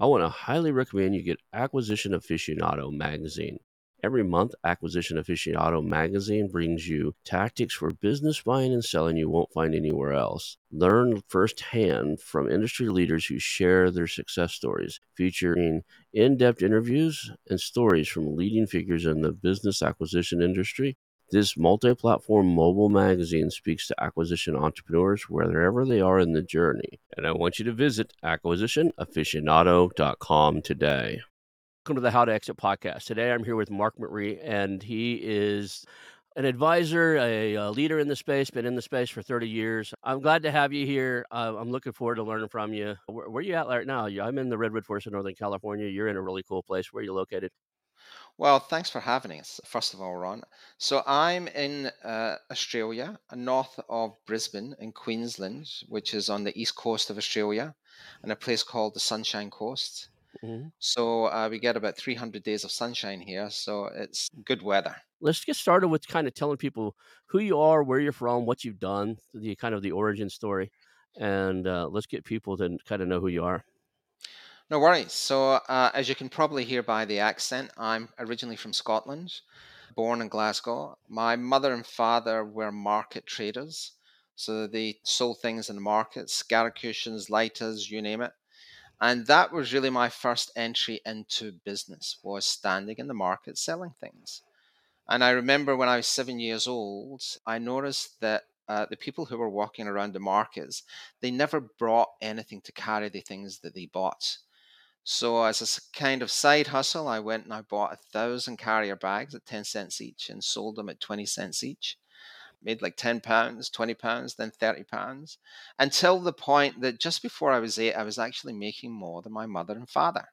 I want to highly recommend you get Acquisition Aficionado Magazine. Every month, Acquisition Aficionado Magazine brings you tactics for business buying and selling you won't find anywhere else. Learn firsthand from industry leaders who share their success stories, featuring in-depth interviews and stories from leading figures in the business acquisition industry. This multi-platform mobile magazine speaks to acquisition entrepreneurs wherever they are in the journey. And I want you to visit acquisitionaficionado.com today. Welcome to the How to Exit podcast. Today, I'm here with Mark McRae, and he is an advisor, a leader in the space, been in the space for 30 years. I'm glad to have you here. I'm looking forward to learning from you. Where are you at right now? I'm in the Redwood Forest of Northern California. You're in a really cool place. Where are you located? Well, thanks for having us, first of all, Ron. So I'm in Australia, north of Brisbane in Queensland, which is on the east coast of Australia, in a place called the Sunshine Coast. Mm-hmm. So we get about 300 days of sunshine here, so it's good weather. Let's get started with kind of telling people who you are, where you're from, what you've done, the kind of the origin story, and let's get people to kind of know who you are. No worries. So as you can probably hear by the accent, I'm originally from Scotland, born in Glasgow. My mother and father were market traders, so they sold things in the markets, Rosicrucians, lighters, you name it. And that was really my first entry into business, was standing in the market selling things. And I remember when I was 7 years old, I noticed that the people who were walking around the markets, they never brought anything to carry the things that they bought. So as a kind of side hustle, I went and I bought 1,000 carrier bags at 10 cents each and sold them at 20 cents each. Made like £10, £20, then £30, until the point that just before I was 8, I was actually making more than my mother and father.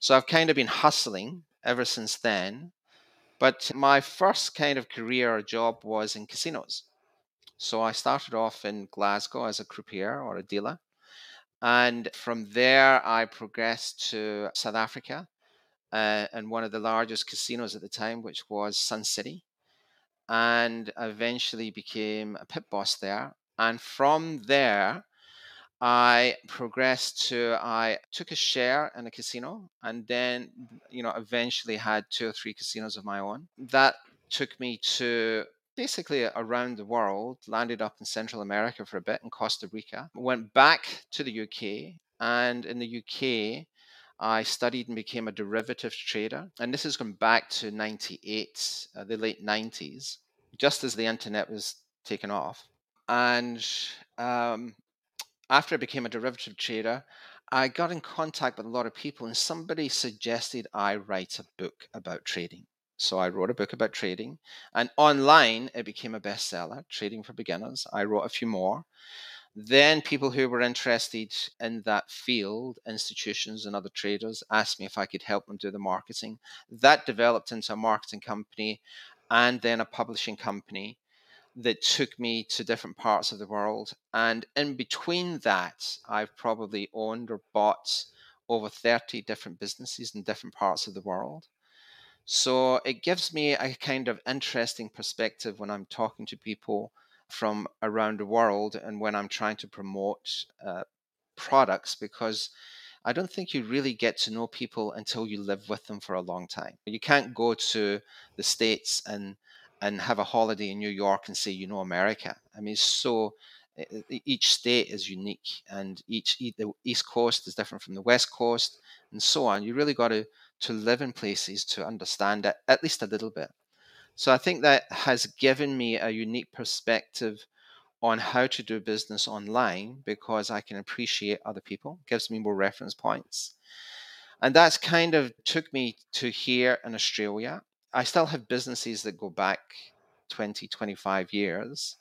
So I've kind of been hustling ever since then. But my first kind of career or job was in casinos. So I started off in Glasgow as a croupier or a dealer. And from there, I progressed to South Africa and one of the largest casinos at the time, which was Sun City, and eventually became a pit boss there. And from there, I progressed to, I took a share in a casino and then, eventually had 2 or 3 casinos of my own. That took me to basically around the world, landed up in Central America for a bit in Costa Rica, went back to the UK, and in the UK, I studied and became a derivatives trader. And this has gone back to '98, the late 90s, just as the internet was taken off. And after I became a derivative trader, I got in contact with a lot of people, and somebody suggested I write a book about trading. So I wrote a book about trading, and online it became a bestseller, Trading for Beginners. I wrote a few more. Then people who were interested in that field, institutions and other traders, asked me if I could help them do the marketing. That developed into a marketing company and then a publishing company that took me to different parts of the world. And in between that, I've probably owned or bought over 30 different businesses in different parts of the world. So it gives me a kind of interesting perspective when I'm talking to people from around the world and when I'm trying to promote products, because I don't think you really get to know people until you live with them for a long time. You can't go to the States and have a holiday in New York and say, you know, America. I mean, so each state is unique, and the East Coast is different from the West Coast and so on. You really got to live in places to understand it, at least a little bit. So I think that has given me a unique perspective on how to do business online, because I can appreciate other people. It gives me more reference points. And that's kind of took me to here in Australia. I still have businesses that go back 20, 25 years.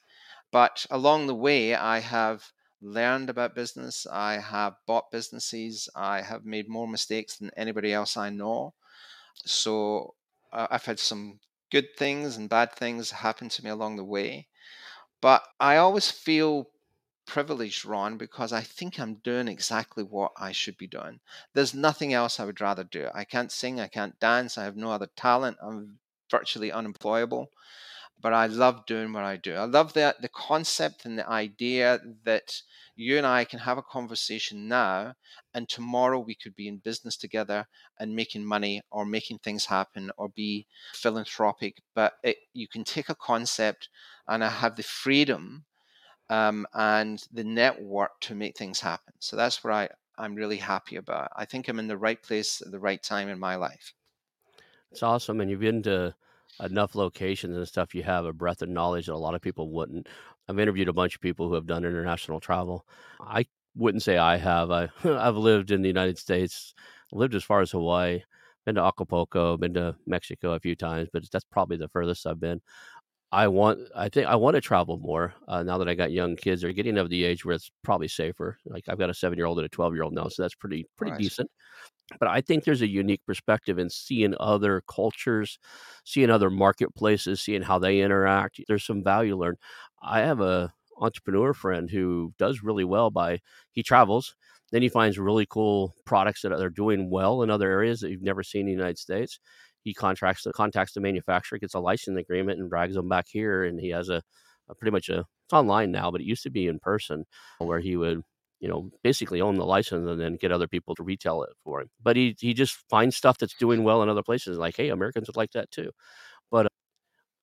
But along the way, I have learned about business. I have bought businesses. I have made more mistakes than anybody else I know. So I've had some good things and bad things happen to me along the way. But I always feel privileged, Ron, because I think I'm doing exactly what I should be doing. There's nothing else I would rather do. I can't sing. I can't dance. I have no other talent. I'm virtually unemployable. But I love doing what I do. I love the concept and the idea that you and I can have a conversation now, and tomorrow we could be in business together and making money or making things happen or be philanthropic. But you can take a concept, and I have the freedom and the network to make things happen. So that's what I'm really happy about. I think I'm in the right place at the right time in my life. It's awesome. And you've been to enough locations and stuff. You have a breadth of knowledge that a lot of people wouldn't. I've interviewed a bunch of people who have done international travel. I wouldn't say I have. I've lived in the United States, lived as far as Hawaii, been to Acapulco, been to Mexico a few times, but that's probably the furthest I've been. I want to travel more now that I got young kids. They're getting of the age where it's probably safer. Like I've got a 7-year-old and a 12-year-old now, so that's pretty decent. But I think there's a unique perspective in seeing other cultures, seeing other marketplaces, seeing how they interact. There's some value learned. I have an entrepreneur friend who does really well he travels. Then he finds really cool products that are doing well in other areas that you've never seen in the United States. He contacts the manufacturer, gets a license agreement, and drags them back here. And he has a pretty much it's online now, but it used to be in person where he would, basically own the license and then get other people to retail it for him. But he just finds stuff that's doing well in other places. Like, hey, Americans would like that too. But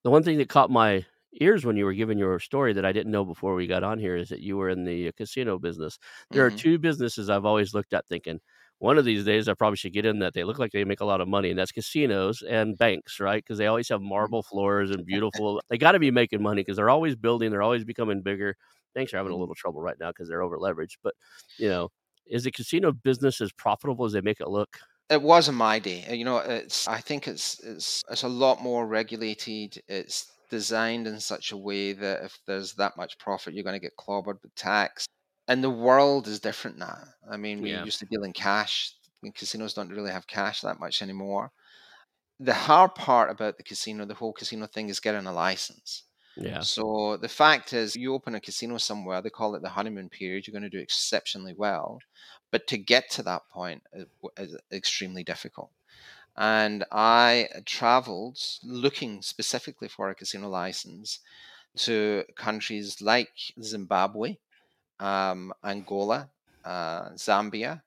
the one thing that caught my ears when you were giving your story that I didn't know before we got on here is that you were in the casino business. There are two businesses I've always looked at thinking, one of these days, I probably should get in that. They look like they make a lot of money, and that's casinos and banks, right? Because they always have marble floors and beautiful. They got to be making money because they're always building. They're always becoming bigger. Banks are having a little trouble right now because they're over leveraged. But, is the casino business as profitable as they make it look? It was in my day. I think it's a lot more regulated. It's designed in such a way that if there's that much profit, you're going to get clobbered with tax. And the world is different now. I mean, we used to deal in cash. Casinos don't really have cash that much anymore. The hard part about the whole casino thing is getting a license. Yeah. So the fact is, you open a casino somewhere, they call it the honeymoon period, you're going to do exceptionally well. But to get to that point is extremely difficult. And I traveled looking specifically for a casino license to countries like Zimbabwe, Angola, Zambia,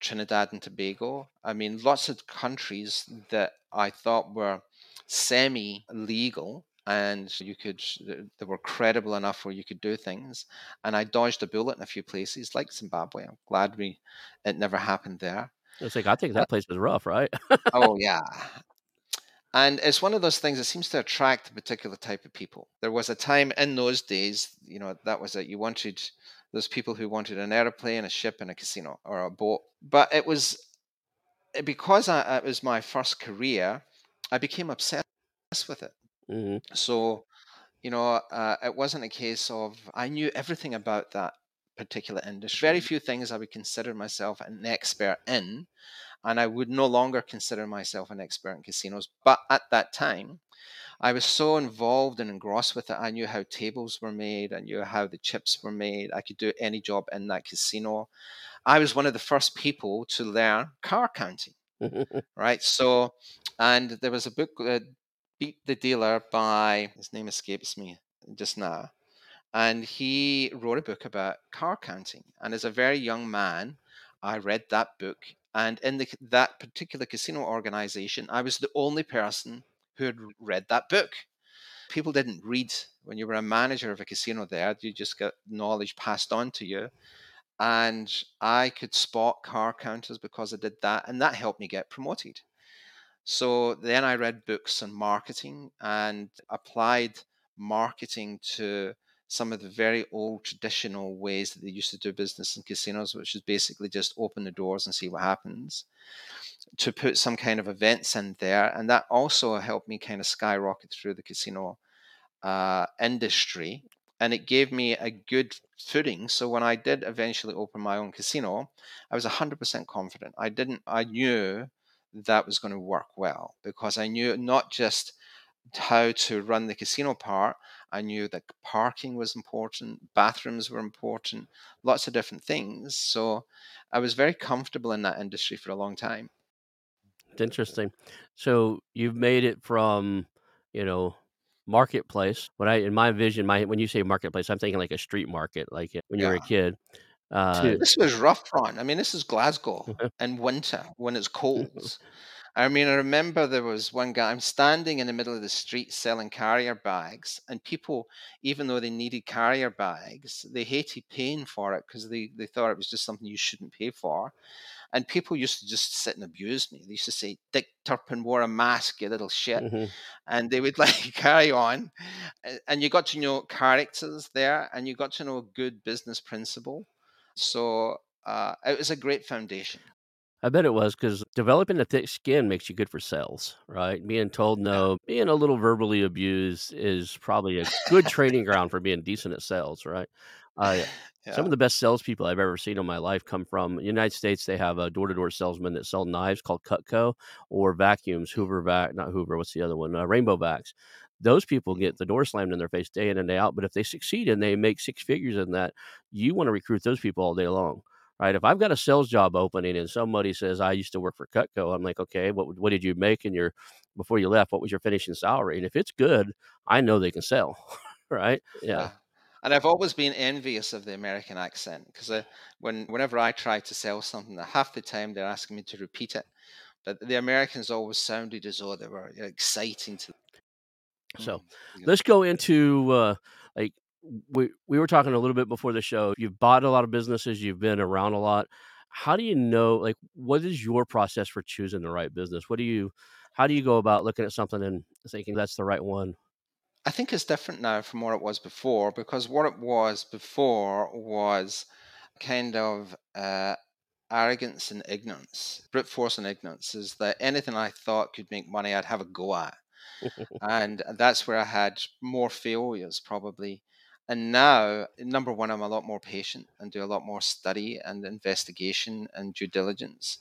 Trinidad and Tobago. I mean, lots of countries that I thought were semi-legal and they were credible enough where you could do things. And I dodged a bullet in a few places like Zimbabwe. I'm glad it never happened there. It's like, I think that place was rough, right? Oh, yeah. And it's one of those things that seems to attract a particular type of people. There was a time in those days, that was it. You wanted those people who wanted an airplane, a ship, and a casino or a boat. But it was because it was my first career, I became obsessed with it. Mm-hmm. So, it wasn't a case of I knew everything about that particular industry. Very few things I would consider myself an expert in, and I would no longer consider myself an expert in casinos. But at that time, I was so involved and engrossed with it. I knew how tables were made. I knew how the chips were made. I could do any job in that casino. I was one of the first people to learn car counting, right? So, and there was a book, Beat the Dealer by, his name escapes me just now. And he wrote a book about car counting. And as a very young man, I read that book. And in that particular casino organization, I was the only person who had read that book. People didn't read. When you were a manager of a casino there, you just got knowledge passed on to you. And I could spot car counters because I did that. And that helped me get promoted. So then I read books on marketing and applied marketing to some of the very old traditional ways that they used to do business in casinos, which is basically just open the doors and see what happens, to put some kind of events in there. And that also helped me kind of skyrocket through the casino industry. And it gave me a good footing. So when I did eventually open my own casino, I was 100% confident. I knew that was going to work well, because I knew not just how to run the casino part, I knew that parking was important, bathrooms were important, lots of different things. So I was very comfortable in that industry for a long time. It's interesting. So you've made it from, you know, marketplace. When I, in my vision, when you say marketplace, I'm thinking like a street market, like when you were a kid. This was rough, Ron. I mean, this is Glasgow in winter when it's cold. I mean, I remember there was one guy, I'm standing in the middle of the street selling carrier bags, and people, even though they needed carrier bags, they hated paying for it because they thought it was just something you shouldn't pay for. And people used to just sit and abuse me. They used to say, Dick Turpin wore a mask, you little shit. Mm-hmm. And they would like carry on. And you got to know characters there, and you got to know a good business principle. So it was a great foundation. I bet it was, because developing a thick skin makes you good for sales, right? Being told no, being a little verbally abused is probably a good training ground for being decent at sales, right? Some of the best salespeople I've ever seen in my life come from the United States. They have a door-to-door salesman that sell knives called Cutco, or vacuums, what's the other one? Rainbow Vacs. Those people get the door slammed in their face day in and day out. But if they succeed and they make six figures in that, you want to recruit those people all day long, right? If I've got a sales job opening and somebody says, I used to work for Cutco, I'm like, okay, what did you make before you left? What was your finishing salary? And if it's good, I know they can sell, right? Yeah. And I've always been envious of the American accent, because whenever I try to sell something, half the time they're asking me to repeat it. But the Americans always sounded as though they were exciting to them. So let's go into we were talking a little bit before the show. You've bought a lot of businesses. You've been around a lot. How do you know, what is your process for choosing the right business? How do you go about looking at something and thinking that's the right one? I think it's different now from what it was before, because what it was before was kind of arrogance and ignorance. Brute force and ignorance is that anything I thought could make money, I'd have a go at. And that's where I had more failures probably. And now, number one, I'm a lot more patient and do a lot more study and investigation and due diligence.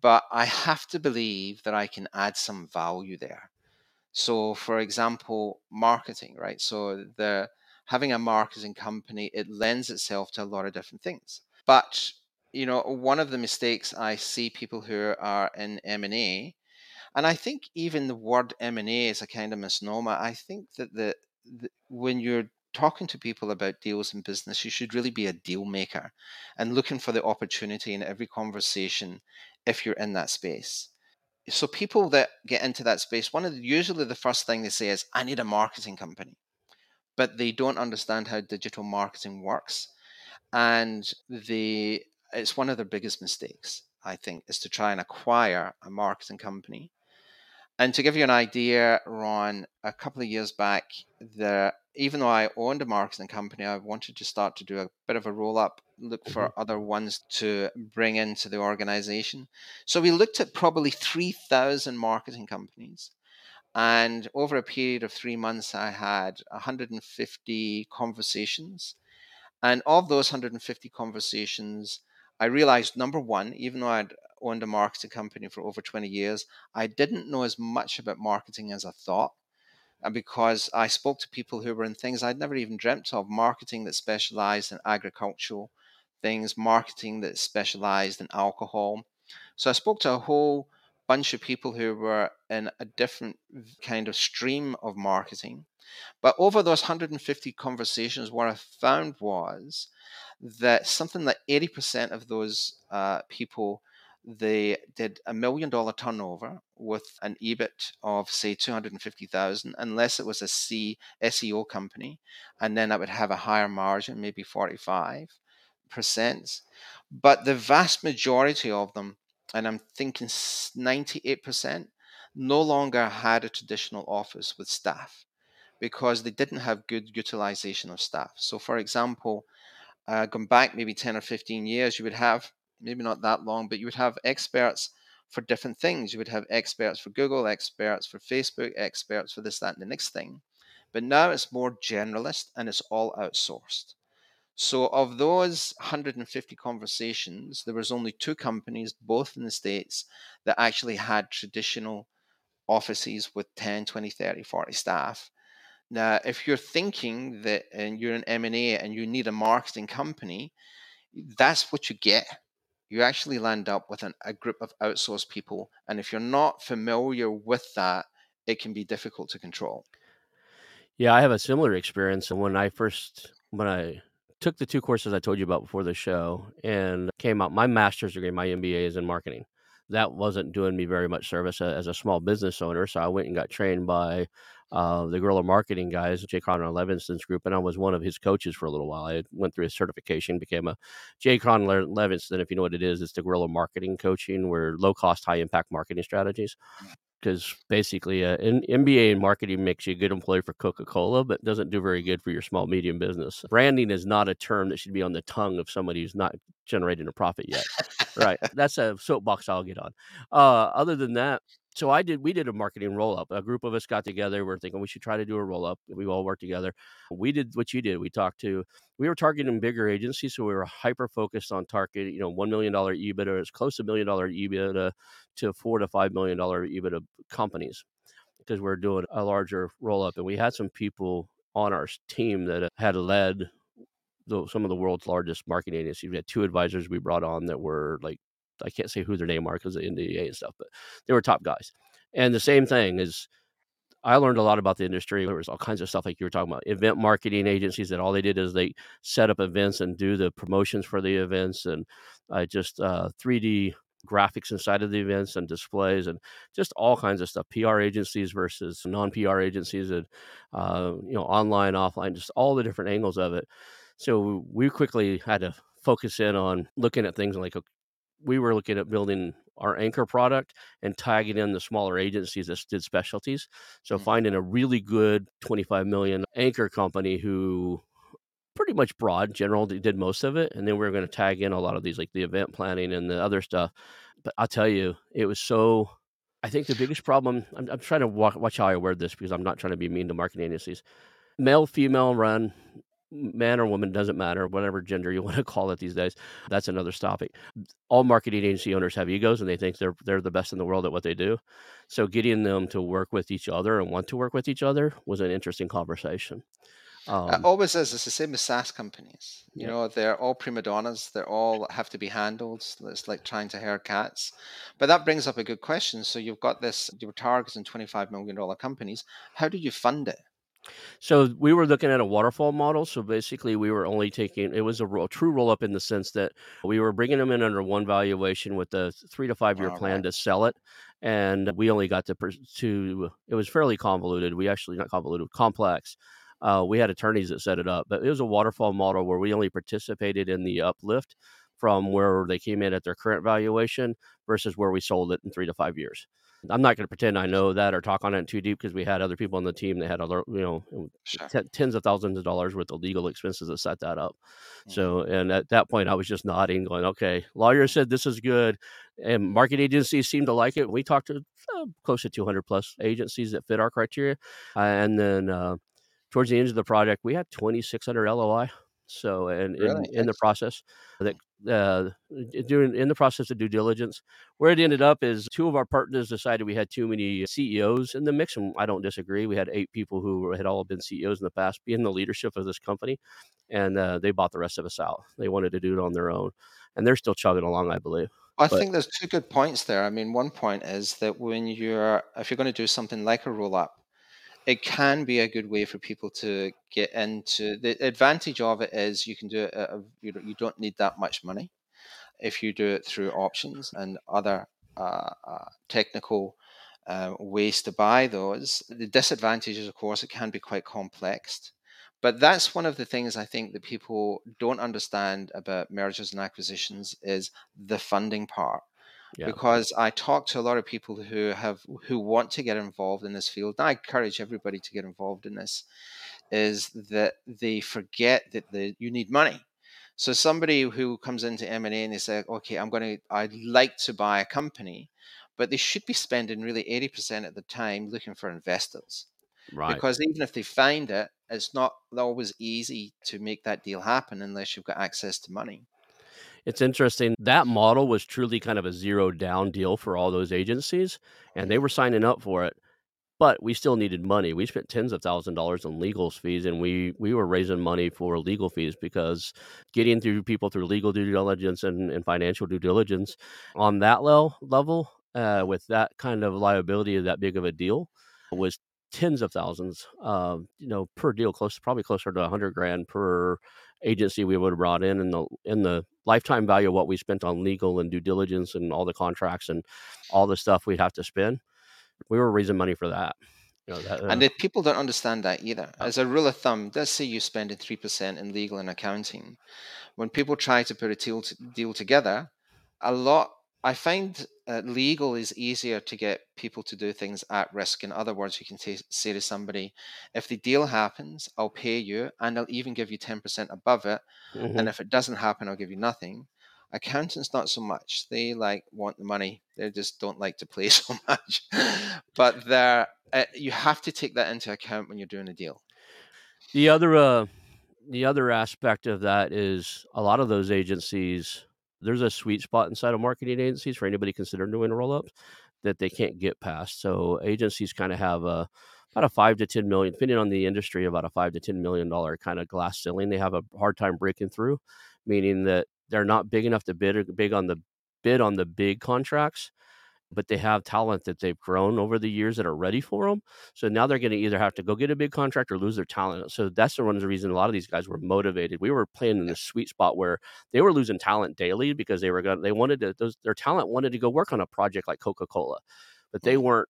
But I have to believe that I can add some value there. So, for example, marketing, right? So having a marketing company, it lends itself to a lot of different things. But, one of the mistakes I see people who are in M&A, and I think even the word M&A is a kind of misnomer. I think that when you're talking to people about deals in business, you should really be a deal maker and looking for the opportunity in every conversation if you're in that space. So people that get into that space, usually the first thing they say is, I need a marketing company. But they don't understand how digital marketing works. And it's one of their biggest mistakes, I think, is to try and acquire a marketing company. And to give you an idea, Ron, a couple of years back, even though I owned a marketing company, I wanted to start to do a bit of a roll-up, look for other ones to bring into the organization. So we looked at probably 3,000 marketing companies. And over a period of 3 months, I had 150 conversations. And of those 150 conversations, I realized, number one, even though I'd owned a marketing company for over 20 years, I didn't know as much about marketing as I thought, because I spoke to people who were in things I'd never even dreamt of, marketing that specialized in agricultural things, marketing that specialized in alcohol. So I spoke to a whole bunch of people who were in a different kind of stream of marketing. But over those 150 conversations, what I found was that something like 80% of those people, they did $1 million turnover with an EBIT of, say, 250,000, unless it was a SEO company, and then that would have a higher margin, maybe 45%. But the vast majority of them, and I'm thinking 98%, no longer had a traditional office with staff, because they didn't have good utilization of staff. So, for example, going back maybe 10 or 15 years, you would have, maybe not that long, but you would have experts for different things. You would have experts for Google, experts for Facebook, experts for this, that, and the next thing. But now it's more generalist and it's all outsourced. So of those 150 conversations, there was only 2 companies, both in the States, that actually had traditional offices with 10, 20, 30, 40 staff. Now, if you're thinking that and you're an M&A and you need a marketing company, that's what you get. You actually land up with a group of outsourced people. And if you're not familiar with that, it can be difficult to control. Yeah, I have a similar experience. And when I took the 2 courses I told you about before the show and came out, my master's degree, my MBA is in marketing. That wasn't doing me very much service as a small business owner. So I went and got trained by the Guerrilla Marketing guys, Jay Conrad Levinson's group, and I was one of his coaches for a little while. I went through his certification, became a Jay Conrad Levinson. If you know what it is, it's the Guerrilla Marketing coaching, where low-cost, high-impact marketing strategies. Because basically an MBA in marketing makes you a good employee for Coca-Cola, but doesn't do very good for your small, medium business. Branding is not a term that should be on the tongue of somebody who's not generating a profit yet. Right. That's a soapbox I'll get on. Other than that, so we did a marketing roll-up. A group of us got together. We're thinking we should try to do a roll-up. We all worked together. We did what you did. We were targeting bigger agencies. So we were hyper-focused on target, $1 million EBITDA, as close to $1 million EBITDA to $4 to $5 million EBITDA companies, because we're doing a larger roll-up. And we had some people on our team that had led some of the world's largest marketing agencies. We had 2 advisors we brought on that were like, I can't say who their name are because of the NDA and stuff, but they were top guys. And the same thing is, I learned a lot about the industry. There was all kinds of stuff like you were talking about, event marketing agencies that all they did is they set up events and do the promotions for the events, and 3D graphics inside of the events and displays and just all kinds of stuff. PR agencies versus non-PR agencies, and online, offline, just all the different angles of it. So we quickly had to focus in on looking at things like, we were looking at building our anchor product and tagging in the smaller agencies that did specialties. So finding a really good 25 million anchor company who pretty much broad general did most of it. And then we were going to tag in a lot of these, like the event planning and the other stuff. But I'll tell you, it was so, I think the biggest problem, I'm trying to watch how I word this because I'm not trying to be mean to marketing agencies. Male, female run, man or woman, doesn't matter, whatever gender you want to call it these days. That's another topic. All marketing agency owners have egos, and they think they're the best in the world at what they do. So getting them to work with each other and want to work with each other was an interesting conversation. It always is. It's the same as SaaS companies. You know, they're all prima donnas. They all have to be handled. It's like trying to herd cats. But that brings up a good question. So you've got this, your targets in $25 million companies. How do you fund it? So we were looking at a waterfall model. So basically we were only taking, it was a true roll-up in the sense that we were bringing them in under one valuation with a 3 to 5 year plan to sell it. And we only got to it was fairly convoluted. We actually, not convoluted, complex. We had attorneys that set it up, but it was a waterfall model where we only participated in the uplift from where they came in at their current valuation versus where we sold it in 3 to 5 years. I'm not going to pretend I know that or talk on it too deep because we had other people on the team that had tens of thousands of dollars worth of legal expenses that set that up. Mm-hmm. So, and at that point, I was just nodding, going, okay, lawyer said this is good. And market agencies seem to like it. We talked to close to 200 plus agencies that fit our criteria. And then towards the end of the project, we had 2,600 LOI. So, in the process that in the process of due diligence, where it ended up is 2 of our partners decided we had too many CEOs in the mix. And I don't disagree. We had 8 people who had all been CEOs in the past, being the leadership of this company. And they bought the rest of us out. They wanted to do it on their own. And they're still chugging along, I believe. I think there's 2 good points there. I mean, one point is that if you're going to do something like a roll up, it can be a good way for people to get into. The advantage of it is you can do it, you don't need that much money if you do it through options and other technical ways to buy those. The disadvantage is, of course, it can be quite complex. But that's one of the things I think that people don't understand about mergers and acquisitions is the funding part. Yeah. Because I talk to a lot of people who want to get involved in this field, and I encourage everybody to get involved in this, is that they forget that you need money. So somebody who comes into M&A and they say, okay, I'd like to buy a company, but they should be spending really 80% of the time looking for investors. Right. Because even if they find it, it's not always easy to make that deal happen unless you've got access to money. It's interesting. That model was truly kind of a zero down deal for all those agencies, and they were signing up for it. But we still needed money. We spent tens of thousands of dollars on legal fees, and we were raising money for legal fees because getting through people through legal due diligence and financial due diligence on that level with that kind of liability of that big of a deal was tens of thousands, per deal, probably closer to $100,000 per agency we would have brought in the lifetime value of what we spent on legal and due diligence and all the contracts and all the stuff we'd have to spend. We were raising money for that. And the people don't understand that either. As a rule of thumb, let's say you're spending 3% in legal and accounting. When people try to put a deal together, I find legal is easier to get people to do things at risk. In other words, you can say to somebody, if the deal happens, I'll pay you and I'll even give you 10% above it. Mm-hmm. And if it doesn't happen, I'll give you nothing. Accountants, not so much. They want the money. They just don't like to play so much. But you have to take that into account when you're doing a deal. The other aspect of that is a lot of those agencies, there's a sweet spot inside of marketing agencies for anybody considering doing roll-ups that they can't get past. So agencies kind of have about a $5 to $10 million, depending on the industry, about a $5 to $10 million kind of glass ceiling. They have a hard time breaking through, meaning that they're not big enough to bid on the big contracts, but they have talent that they've grown over the years that are ready for them. So now they're going to either have to go get a big contract or lose their talent. So that's one of the reasons a lot of these guys were motivated. We were playing in the sweet spot where they were losing talent daily because their talent wanted to go work on a project like Coca-Cola, but they weren't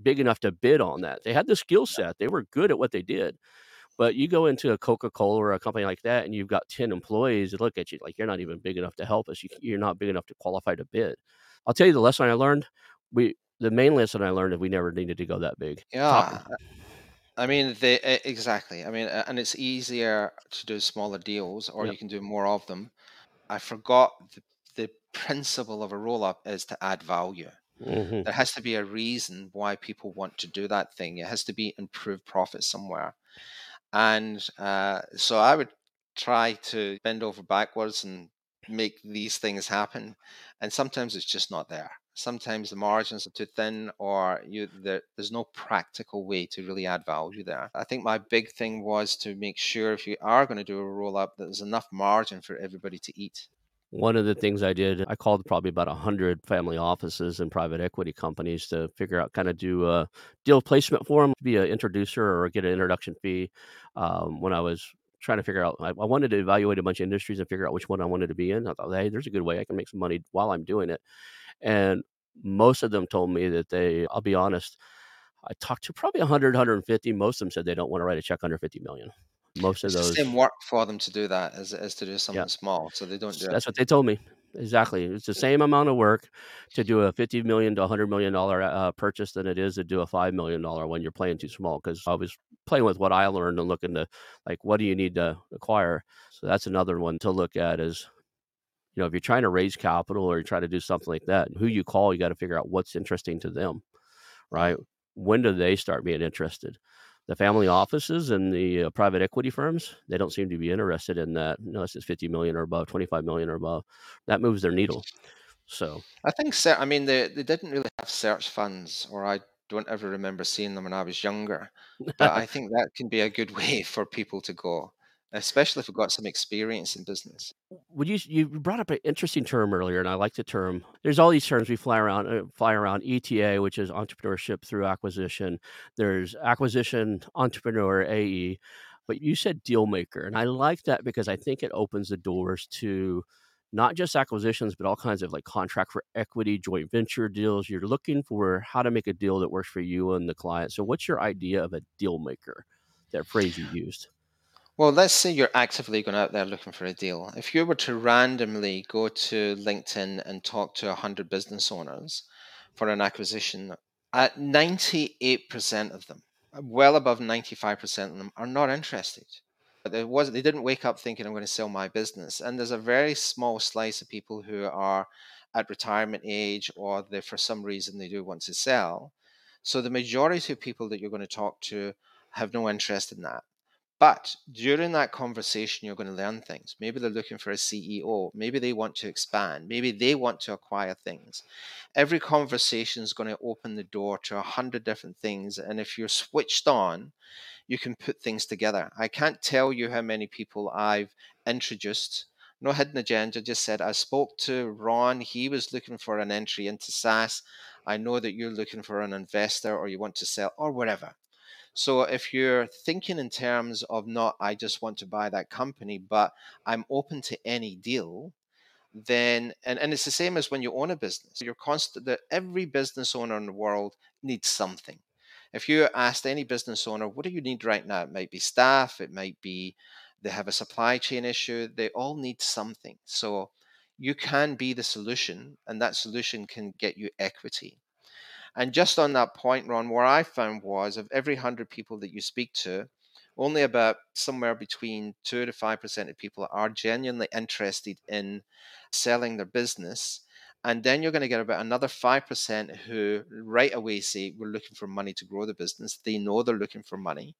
big enough to bid on that. They had the skill set. They were good at what they did. But you go into a Coca-Cola or a company like that, and you've got 10 employees that look at you like you're not even big enough to help us. You're not big enough to qualify to bid. I'll tell you the lesson I learned. The main lesson I learned is we never needed to go that big. Yeah, exactly. And it's easier to do smaller deals, or you can do more of them. I forgot the principle of a roll-up is to add value. Mm-hmm. There has to be a reason why people want to do that thing. It has to be improved profit somewhere. And so I would try to bend over backwards and make these things happen. And sometimes it's just not there. Sometimes the margins are too thin, or there's no practical way to really add value there. I think my big thing was to make sure if you are going to do a roll-up, that there's enough margin for everybody to eat. One of the things I did, I called probably about 100 family offices and private equity companies to figure out, kind of do a deal placement for them, be an introducer or get an introduction fee. When I was trying to figure out, I wanted to evaluate a bunch of industries and figure out which one I wanted to be in. I thought, hey, there's a good way I can make some money while I'm doing it. And most of them told me that I'll be honest, I talked to probably 100, 150. Most of them said they don't want to write a check under 50 million. Most of those, the same work for them to do that as to do something small, so they don't do it. That's what they told me. Exactly, it's the same amount of work to do a $50 million to $100 million purchase than it is to do a $5 million when you're playing too small. Because I was playing with what I learned and looking to what do you need to acquire. So that's another one to look at is, if you're trying to raise capital or you try to do something like that, who you call, you got to figure out what's interesting to them, right? When do they start being interested? The family offices and the private equity firms, they don't seem to be interested in that unless it's 50 million or above, 25 million or above. That moves their needle. So I think so. They didn't really have search funds, or I don't ever remember seeing them when I was younger. But I think that can be a good way for people to go, especially if we've got some experience in business. Would you brought up an interesting term earlier, and I like the term. There's all these terms we fly around. ETA, which is entrepreneurship through acquisition. There's acquisition entrepreneur, AE. But you said deal maker, and I like that because I think it opens the doors to not just acquisitions, but all kinds of contract for equity, joint venture deals. You're looking for how to make a deal that works for you and the client. So what's your idea of a deal maker, that phrase you used? Well, let's say you're actively going out there looking for a deal. If you were to randomly go to LinkedIn and talk to 100 business owners for an acquisition, 98% of them, well above 95% of them, are not interested. They didn't wake up thinking, I'm going to sell my business. And there's a very small slice of people who are at retirement age, or for some reason they do want to sell. So the majority of people that you're going to talk to have no interest in that. But during that conversation, you're going to learn things. Maybe they're looking for a CEO. Maybe they want to expand. Maybe they want to acquire things. Every conversation is going to open the door to 100 different things. And if you're switched on, you can put things together. I can't tell you how many people I've introduced. No hidden agenda, just said, I spoke to Ron. He was looking for an entry into SaaS. I know that you're looking for an investor or you want to sell or whatever. So if you're thinking in terms of not, I just want to buy that company, but I'm open to any deal, then, and it's the same as when you own a business. You're constant that every business owner in the world needs something. If you asked any business owner, what do you need right now? It might be staff, it might be they have a supply chain issue. They all need something. So you can be the solution, and that solution can get you equity. And just on that point, Ron, what I found was of every 100 people that you speak to, only about somewhere between 2 to 5% of people are genuinely interested in selling their business. And then you're going to get about another 5% who right away say, we're looking for money to grow the business. They know they're looking for money.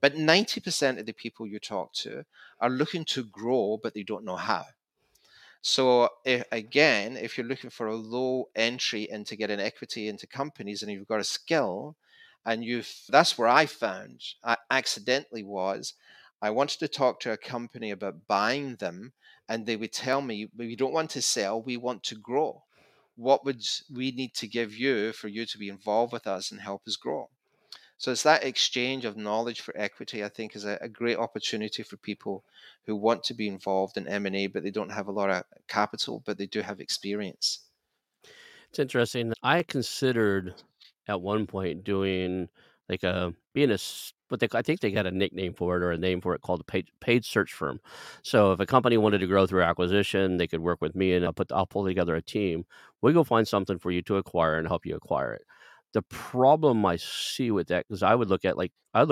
But 90% of the people you talk to are looking to grow, but they don't know how. So again, if you're looking for a low entry into getting equity into companies and you've got a skill, and that's where I found I accidentally was, I wanted to talk to a company about buying them, and they would tell me, we don't want to sell, we want to grow. What would we need to give you for you to be involved with us and help us grow? So it's that exchange of knowledge for equity, I think, is a great opportunity for people who want to be involved in M&A, but they don't have a lot of capital, but they do have experience. It's interesting. I considered at one point doing like I think they got a nickname for it or a name for it called a paid search firm. So if a company wanted to grow through acquisition, they could work with me and I'll pull together a team. We'll go find something for you to acquire and help you acquire it. The problem I see with that is I would look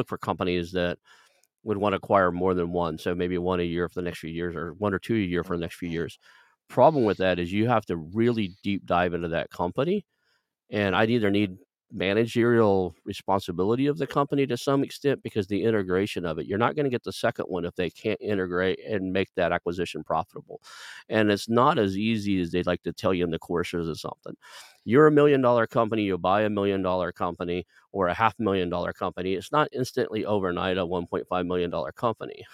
for companies that would want to acquire more than one. So maybe one a year for the next few years or one or two a year for the next few years. Problem with that is you have to really deep dive into that company. And I'd either need managerial responsibility of the company to some extent because the integration of it, you're not going to get the second one if they can't integrate and make that acquisition profitable. And it's not as easy as they'd like to tell you in the courses or something. You're $1 million company, you buy $1 million company or a $500,000 company. It's not instantly overnight a $1.5 million company.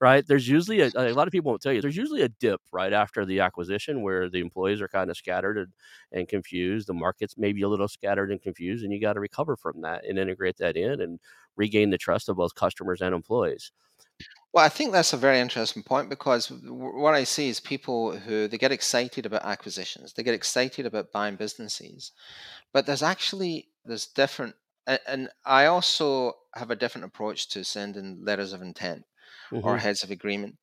Right? There's usually a lot of people won't tell you. There's usually a dip right after the acquisition where the employees are kind of scattered and confused. The market's maybe a little scattered and confused, and you got to recover from that and integrate that in and regain the trust of both customers and employees. Well, I think that's a very interesting point because what I see is people who they get excited about acquisitions, they get excited about buying businesses, but there's different. And I also have a different approach to sending letters of intent or heads of agreement.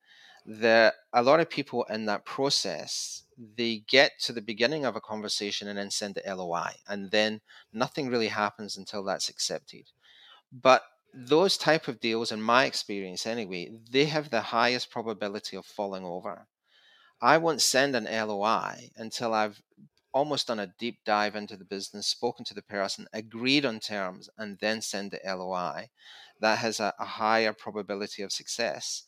There, a lot of people in that process, they get to the beginning of a conversation and then send the LOI, and then nothing really happens until that's accepted. But those type of deals, in my experience anyway, they have the highest probability of falling over. I won't send an LOI until I've almost done a deep dive into the business, spoken to the person, agreed on terms, and then send the LOI. That has a higher probability of success.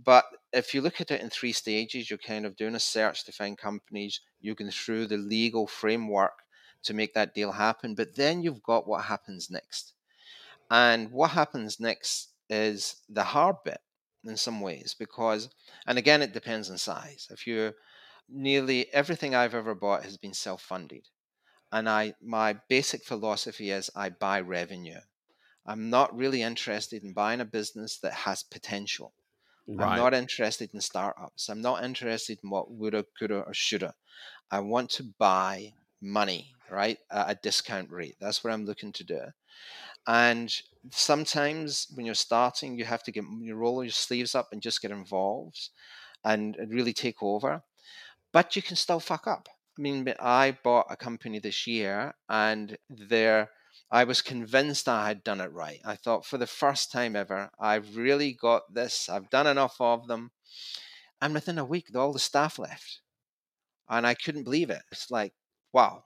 But if you look at it in three stages, you're kind of doing a search to find companies, you're going through the legal framework to make that deal happen, but then you've got what happens next. And what happens next is the hard bit in some ways because, and again, it depends on size. If you're nearly everything I've ever bought has been self-funded. And my basic philosophy is I buy revenue. I'm not really interested in buying a business that has potential. Right. I'm not interested in startups. I'm not interested in what woulda, coulda, or shoulda. I want to buy money, right? At a discount rate. That's what I'm looking to do. And sometimes when you're starting, you have to roll your sleeves up and just get involved and really take over. But you can still fuck up. I mean, I bought a company this year and I was convinced I had done it right. I thought for the first time ever, I've really got this. I've done enough of them. And within a week, all the staff left. And I couldn't believe it. It's like, wow.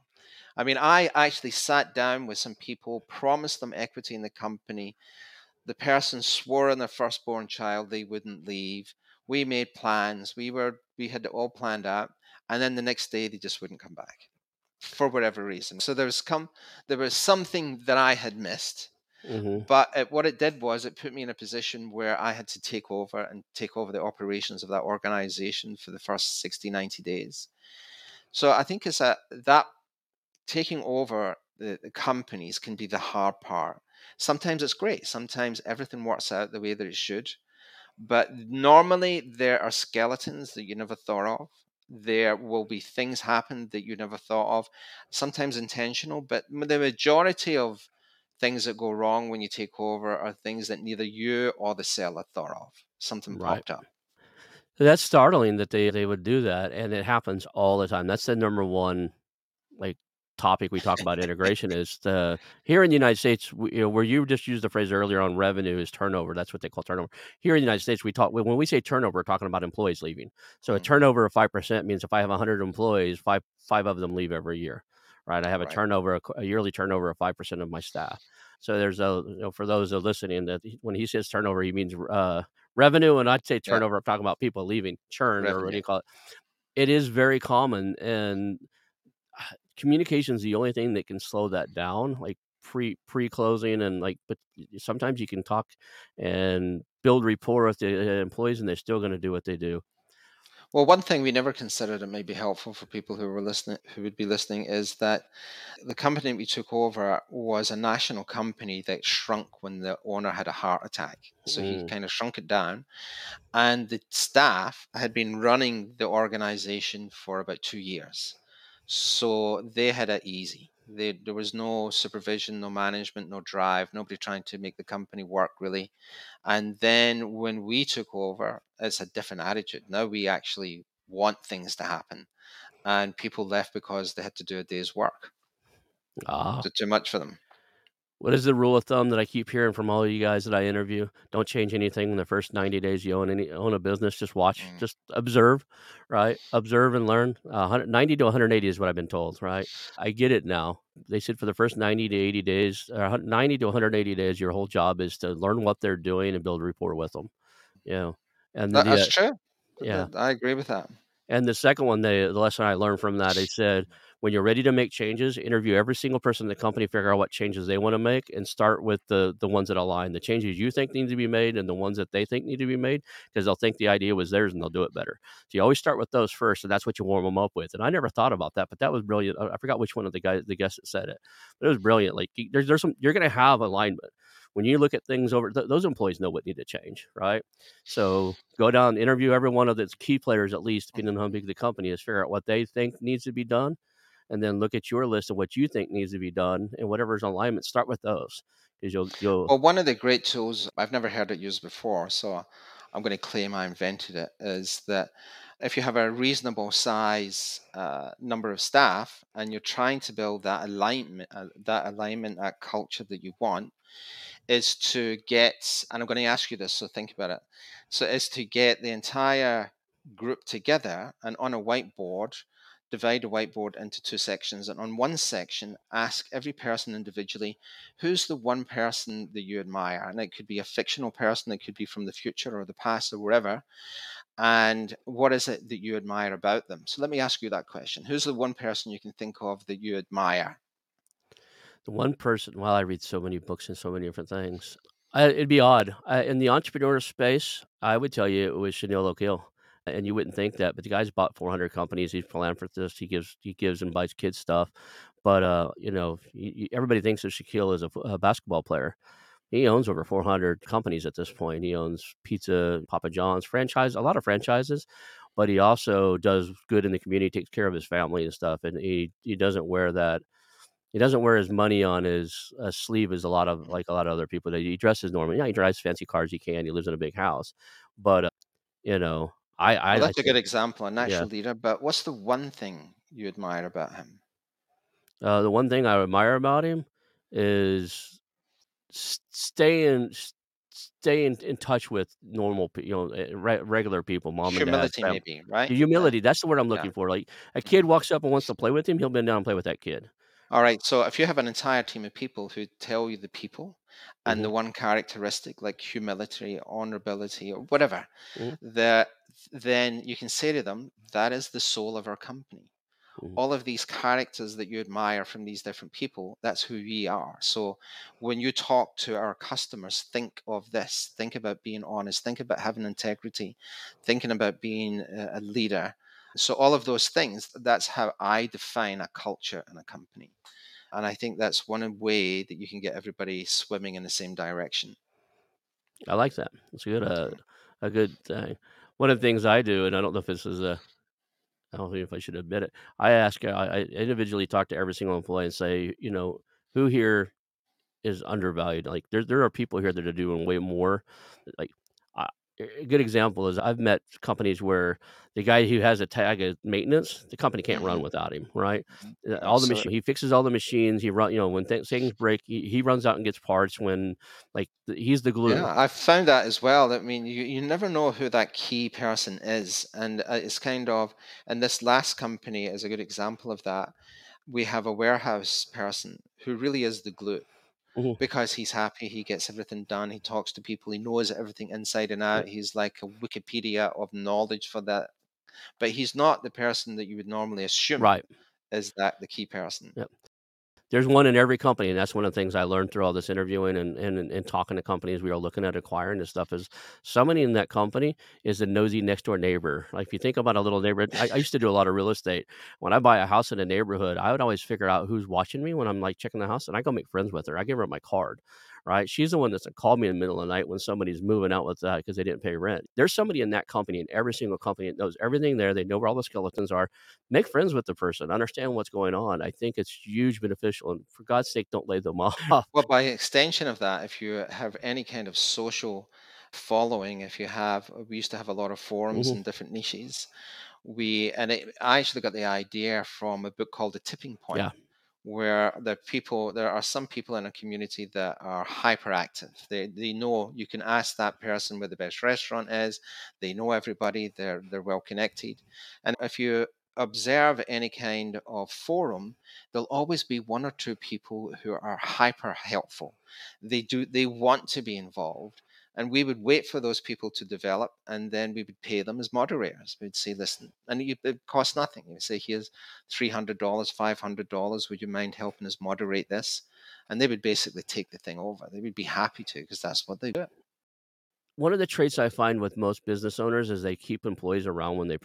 I mean, I actually sat down with some people, promised them equity in the company. The person swore on their firstborn child they wouldn't leave. We made plans. We had it all planned out. And then the next day, they just wouldn't come back for whatever reason. So there was something that I had missed. Mm-hmm. But what it did was it put me in a position where I had to take over the operations of that organization for the first 60, 90 days. So I think it's that taking over the companies can be the hard part. Sometimes it's great. Sometimes everything works out the way that it should. But normally there are skeletons that you never thought of. There will be things happen that you never thought of, sometimes intentional, but the majority of things that go wrong when you take over are things that neither you or the seller thought of. Something popped up. That's startling that they would do that, and it happens all the time. That's the number one topic we talk about integration is here in the United States, where you just used the phrase earlier on, revenue is turnover. That's what they call turnover. Here in the United States, when we say turnover, we're talking about employees leaving. So a turnover of 5% means if I have 100 employees, five of them leave every year, right? I have a yearly turnover of 5% of my staff. So there's for those that are listening, that when he says turnover, he means revenue. And I'd say turnover, I'm talking about people leaving, churn, revenue, or what do you call it? It is very common. And communication is the only thing that can slow that down, pre-closing, and but sometimes you can talk and build rapport with the employees and they're still going to do what they do. Well, one thing we never considered, it may be helpful for people who would be listening, is that the company we took over was a national company that shrunk when the owner had a heart attack. So he kind of shrunk it down. And the staff had been running the organization for about 2 years. So they had it easy. There was no supervision, no management, no drive, nobody trying to make the company work really. And then when we took over, it's a different attitude. Now we actually want things to happen. And people left because they had to do a day's work. Too much for them. What is the rule of thumb that I keep hearing from all of you guys that I interview? Don't change anything in the first 90 days you own a business. Just watch, just observe, right? Observe and learn. 90 to 180 is what I've been told, right? I get it now. They said for the first 90 to 80 days, or 90 to 180 days, your whole job is to learn what they're doing and build rapport with them. Yeah, and that's true. Yeah, I agree with that. And the second one, the lesson I learned from that, they said, when you're ready to make changes, interview every single person in the company, figure out what changes they want to make, and start with the ones that align, the changes you think need to be made and the ones that they think need to be made, because they'll think the idea was theirs and they'll do it better. So you always start with those first, and that's what you warm them up with. And I never thought about that, but that was brilliant. I forgot which one of the guests that said it, but it was brilliant. There's some, you're going to have alignment. When you look at things over, those employees know what need to change, right? So go down, interview every one of the key players, at least, depending on how big the company is, figure out what they think needs to be done. And then look at your list of what you think needs to be done, and whatever's in alignment, start with those. Well, one of the great tools, I've never heard it used before, so I'm going to claim I invented it, is that if you have a reasonable size number of staff and you're trying to build that alignment, that culture that you want, is to get, and I'm going to ask you this, so think about it. So is to get the entire group together and on a whiteboard, divide a whiteboard into two sections, and on one section, ask every person individually, who's the one person that you admire? And it could be a fictional person, it could be from the future or the past or wherever, and what is it that you admire about them? So let me ask you that question. Who's the one person you can think of that you admire? The one person, I read so many books and so many different things. It'd be odd. In the entrepreneur space, I would tell you it was Chanel O'Keele. And you wouldn't think that, but the guy's bought 400 companies. He's a philanthropist. He gives and buys kids stuff. But everybody thinks that Shaquille is a basketball player. He owns over 400 companies at this point. He owns pizza, Papa John's, franchise, a lot of franchises. But he also does good in the community, takes care of his family and stuff. And he doesn't wear that. He doesn't wear his money on his sleeve as a lot of other people. He dresses normally. Yeah, he drives fancy cars. He can. He lives in a big house. But that's a good example, a natural leader. But what's the one thing you admire about him? The one thing I admire about him is staying in touch with normal, regular people, mom and dad. Humility, maybe, right? Humility. That's the word I'm looking for. Like a kid walks up and wants to play with him, he'll bend down and play with that kid, All right. So if you have an entire team of people who tell you the people and the one characteristic like humility, honorability, or whatever, that then you can say to them, that is the soul of our company. All of these characters that you admire from these different people, that's who we are. So when you talk to our customers, think of this, think about being honest, think about having integrity, thinking about being a leader. So all of those things, that's how I define a culture in a company. And I think that's one way that you can get everybody swimming in the same direction. I like that. It's good. A good thing. One of the things I do, and I don't know if this is a, I don't know if I should admit it. I individually talk to every single employee and say, you know, who here is undervalued? Like there are people here that are doing way more. Like a good example is I've met companies where the guy who has a tag of maintenance, the company can't run without him, right? All the machines, he fixes all the machines. He runs, you know, when things break, he runs out and gets parts when like he's the glue. Yeah, I've found that as well. I mean, you never know who that key person is. And it's kind of, and this last company is a good example of that. We have a warehouse person who really is the glue. Because he's happy, he gets everything done, he talks to people, he knows everything inside and out. He's like a Wikipedia of knowledge for that. But he's not the person that you would normally assume is that the key person. Yep. There's one in every company, and that's one of the things I learned through all this interviewing and talking to companies we are looking at acquiring and stuff is somebody in that company is a nosy next-door neighbor. Like if you think about a little neighborhood, I used to do a lot of real estate. When I buy a house in a neighborhood, I would always figure out who's watching me when I'm like checking the house, and I go make friends with her. I give her my card, right? She's the one that's called me in the middle of the night when somebody's moving out with that because they didn't pay rent. There's somebody in that company, in every single company that knows everything there. They know where all the skeletons are. Make friends with the person. Understand what's going on. I think it's huge beneficial. And for God's sake, don't lay them off. Well, by extension of that, if you have any kind of social following, if you have, we used to have a lot of forums in different niches. I actually got the idea from a book called The Tipping Point. Yeah. Where there are some people in a community that are hyperactive. They know you can ask that person where the best restaurant is. They know everybody. They're well connected. And if you observe any kind of forum, there'll always be one or two people who are hyper helpful. They want to be involved. And we would wait for those people to develop, and then we would pay them as moderators. We'd say, listen, and it costs nothing. We'd say, here's $300, $500. Would you mind helping us moderate this? And they would basically take the thing over. They would be happy to, because that's what they do. One of the traits I find with most business owners is they keep employees around when they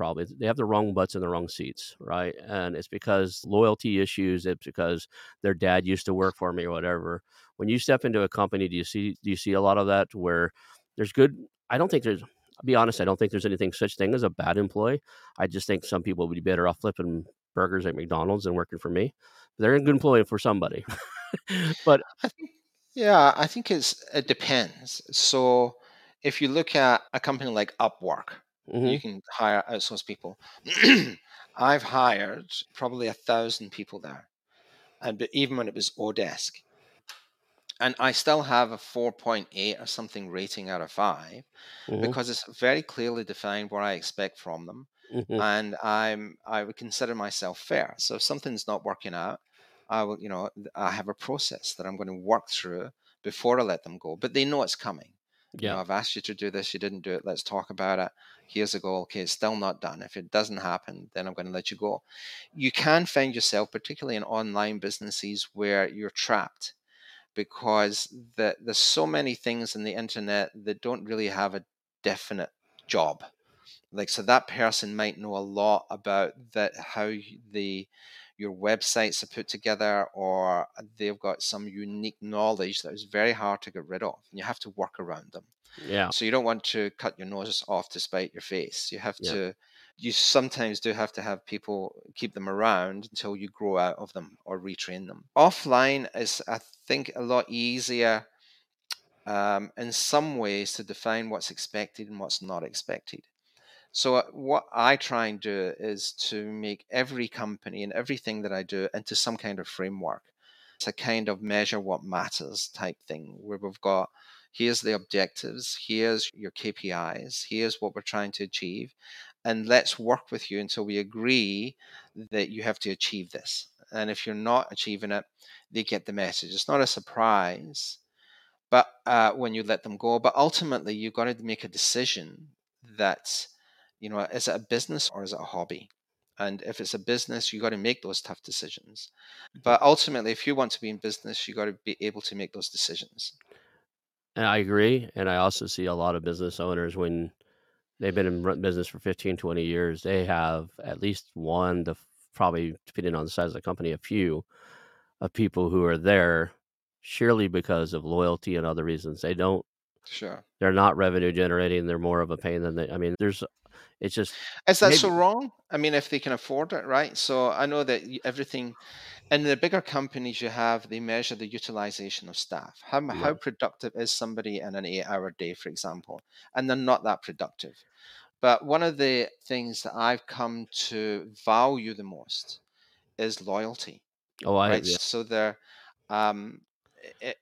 have the wrong butts in the wrong seats, right? And it's because loyalty issues. It's because their dad used to work for me or whatever. When you step into a company, do you see a lot of that where there's good? I'll be honest, I don't think there's anything such thing as a bad employee. I just think some people would be better off flipping burgers at McDonald's than working for me. They're a good employee for somebody, but I think it depends. So. If you look at a company like Upwork, you can hire outsource people. I've hired probably 1,000 people there, and even when it was Odesk. And I still have a 4.8 or something rating out of 5 because it's very clearly defined what I expect from them. And I would consider myself fair. So if something's not working out, I have a process that I'm going to work through before I let them go. But they know it's coming. Yeah. You know, I've asked you to do this. You didn't do it. Let's talk about it. Here's a goal. Okay, it's still not done. If it doesn't happen, then I'm going to let you go. You can find yourself, particularly in online businesses, where you're trapped because there's so many things in the internet that don't really have a definite job. Like, so that person might know a lot about that, how your websites are put together, or they've got some unique knowledge that is very hard to get rid of, and you have to work around them. Yeah. So you don't want to cut your nose off to spite your face. You have to, you sometimes do have to have people, keep them around until you grow out of them or retrain them. Offline is, I think, a lot easier in some ways to define what's expected and what's not expected. So what I try and do is to make every company and everything that I do into some kind of framework. It's a kind of measure what matters type thing where we've got, here's the objectives, here's your KPIs, here's what we're trying to achieve, and let's work with you until we agree that you have to achieve this. And if you're not achieving it, they get the message. It's not a surprise, but when you let them go. But ultimately, you've got to make a decision that, you know, is it a business or is it a hobby? And if it's a business, you got to make those tough decisions. But ultimately, if you want to be in business, you got to be able to make those decisions. And I agree. And I also see a lot of business owners, when they've been in business for 15, 20 years, they have at least one to probably, depending on the size of the company, a few of people who are there surely because of loyalty and other reasons. They don't. Sure. They're not revenue generating. They're more of a pain than they. I mean, there's. It's just. Is that maybe so wrong? I mean, if they can afford it, right? So I know that everything, and the bigger companies you have, they measure the utilization of staff. How productive is somebody in an 8-hour day, for example? And they're not that productive. But one of the things that I've come to value the most is loyalty. Oh, I. Right? Yeah. So they're.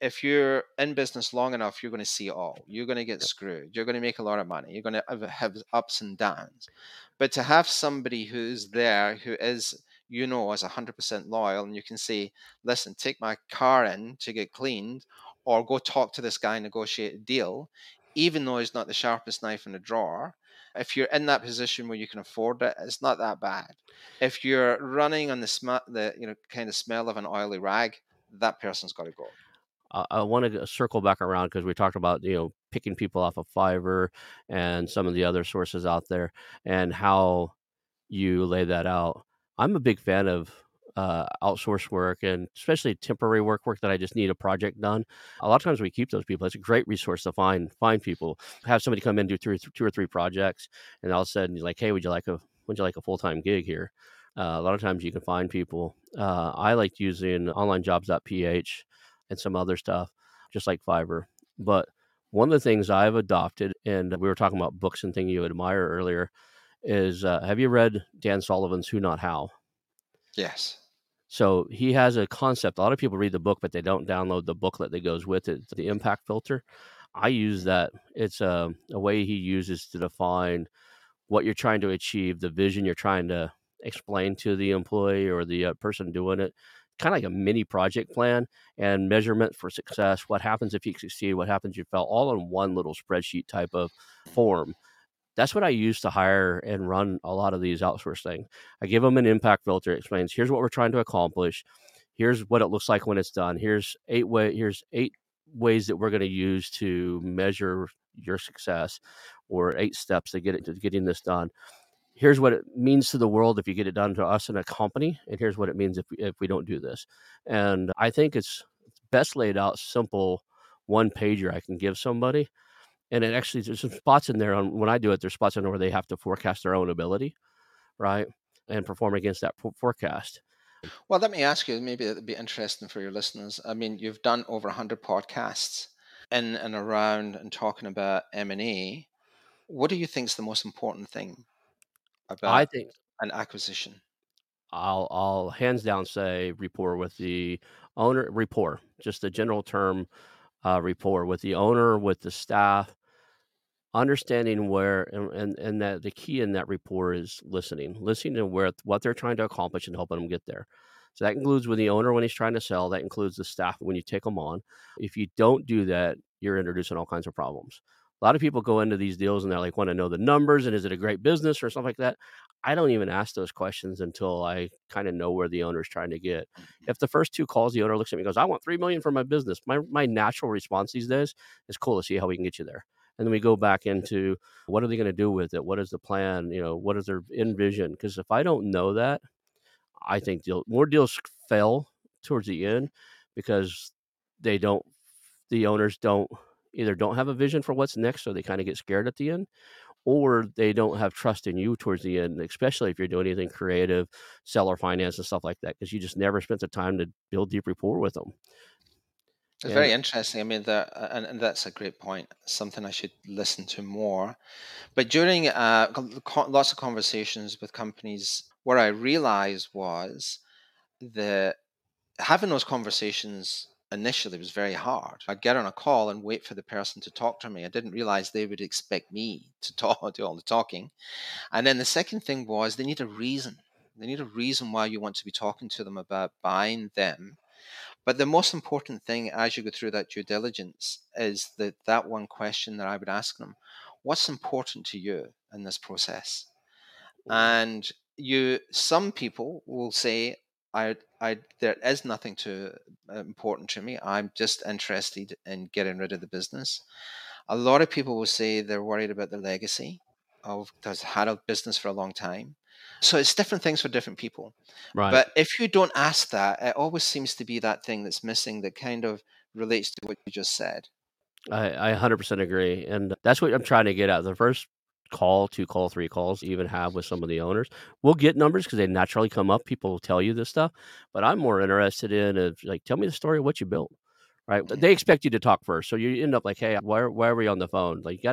If you're in business long enough, you're going to see it all. You're going to get screwed. You're going to make a lot of money. You're going to have ups and downs. But to have somebody who's there, who is, you know, is 100% loyal, and you can say, listen, take my car in to get cleaned, or go talk to this guy and negotiate a deal, even though he's not the sharpest knife in the drawer. If you're in that position where you can afford it, it's not that bad. If you're running on the you know, kind of smell of an oily rag, that person's got to go. I want to circle back around because we talked about, you know, picking people off of Fiverr and some of the other sources out there and how you lay that out. I'm a big fan of outsource work, and especially temporary work that I just need a project done. A lot of times we keep those people. It's a great resource to find people. Have somebody come in, do two or three projects, and all of a sudden you're like, hey, would you like a full-time gig here? A lot of times you can find people. I like using onlinejobs.ph and some other stuff, just like Fiverr. But one of the things I've adopted, and we were talking about books and things you admire earlier, is have you read Dan Sullivan's Who Not How? Yes. So he has a concept. A lot of people read the book, but they don't download the booklet that goes with it, the Impact Filter. I use that. It's a way he uses to define what you're trying to achieve, the vision you're trying to explain to the employee or the person doing it, kind of like a mini project plan and measurement for success. What happens if you succeed? What happens if you fail? All in one little spreadsheet type of form. That's what I use to hire and run a lot of these outsource things. I give them an impact filter. It explains, here's what we're trying to accomplish. Here's what it looks like when it's done. Here's 8 ways that we're going to use to measure your success, or 8 steps to get it to getting this done. Here's what it means to the world if you get it done to us in a company, and here's what it means if we don't do this. And I think it's best laid out, simple, one-pager I can give somebody. And it actually, there's some spots in there on when I do it, there's spots in there where they have to forecast their own ability, right, and perform against that forecast. Well, let me ask you, maybe it'd be interesting for your listeners. I mean, you've done over 100 podcasts in and around and talking about M&A. What do you think is the most important thing about, I think, an acquisition? I'll hands down say rapport with the owner, just the general term, rapport with the owner, with the staff, understanding where, and that the key in that rapport is listening to where, what they're trying to accomplish and helping them get there. So that includes with the owner when he's trying to sell, that includes the staff when you take them on. If you don't do that, you're introducing all kinds of problems. A lot of people go into these deals and they're like, want to know the numbers and is it a great business or something like that. I don't even ask those questions until I kind of know where the owner's trying to get. If the first 2 calls, the owner looks at me and goes, I want $3 million for my business. My natural response these days is, cool, to see how we can get you there. And then we go back into, what are they going to do with it? What is the plan? You know, what is their envision? Because if I don't know that, I think more deals fail towards the end because the owners either don't have a vision for what's next, so they kind of get scared at the end, or they don't have trust in you towards the end, especially if you're doing anything creative, seller finance and stuff like that, because you just never spent the time to build deep rapport with them. It's very interesting. I mean, and that's a great point, something I should listen to more. But during lots of conversations with companies, what I realized was that having those conversations initially was very hard. I'd get on a call and wait for the person to talk to me. I didn't realize they would expect me to do all the talking. And then the second thing was they need a reason. They need a reason why you want to be talking to them about buying them. But the most important thing as you go through that due diligence is that one question that I would ask them: what's important to you in this process? And some people will say, there is nothing too important to me. I'm just interested in getting rid of the business. A lot of people will say they're worried about the legacy of had a business for a long time. So it's different things for different people. Right. But if you don't ask that, it always seems to be that thing that's missing that kind of relates to what you just said. I 100% agree. And that's what I'm trying to get at. The first call, 2 call, 3 calls, even have with some of the owners, we'll get numbers because they naturally come up. People will tell you this stuff. But I'm more interested in, tell me the story of what you built. Right. They expect you to talk first. So you end up like, hey, why are we on the phone? Like, you got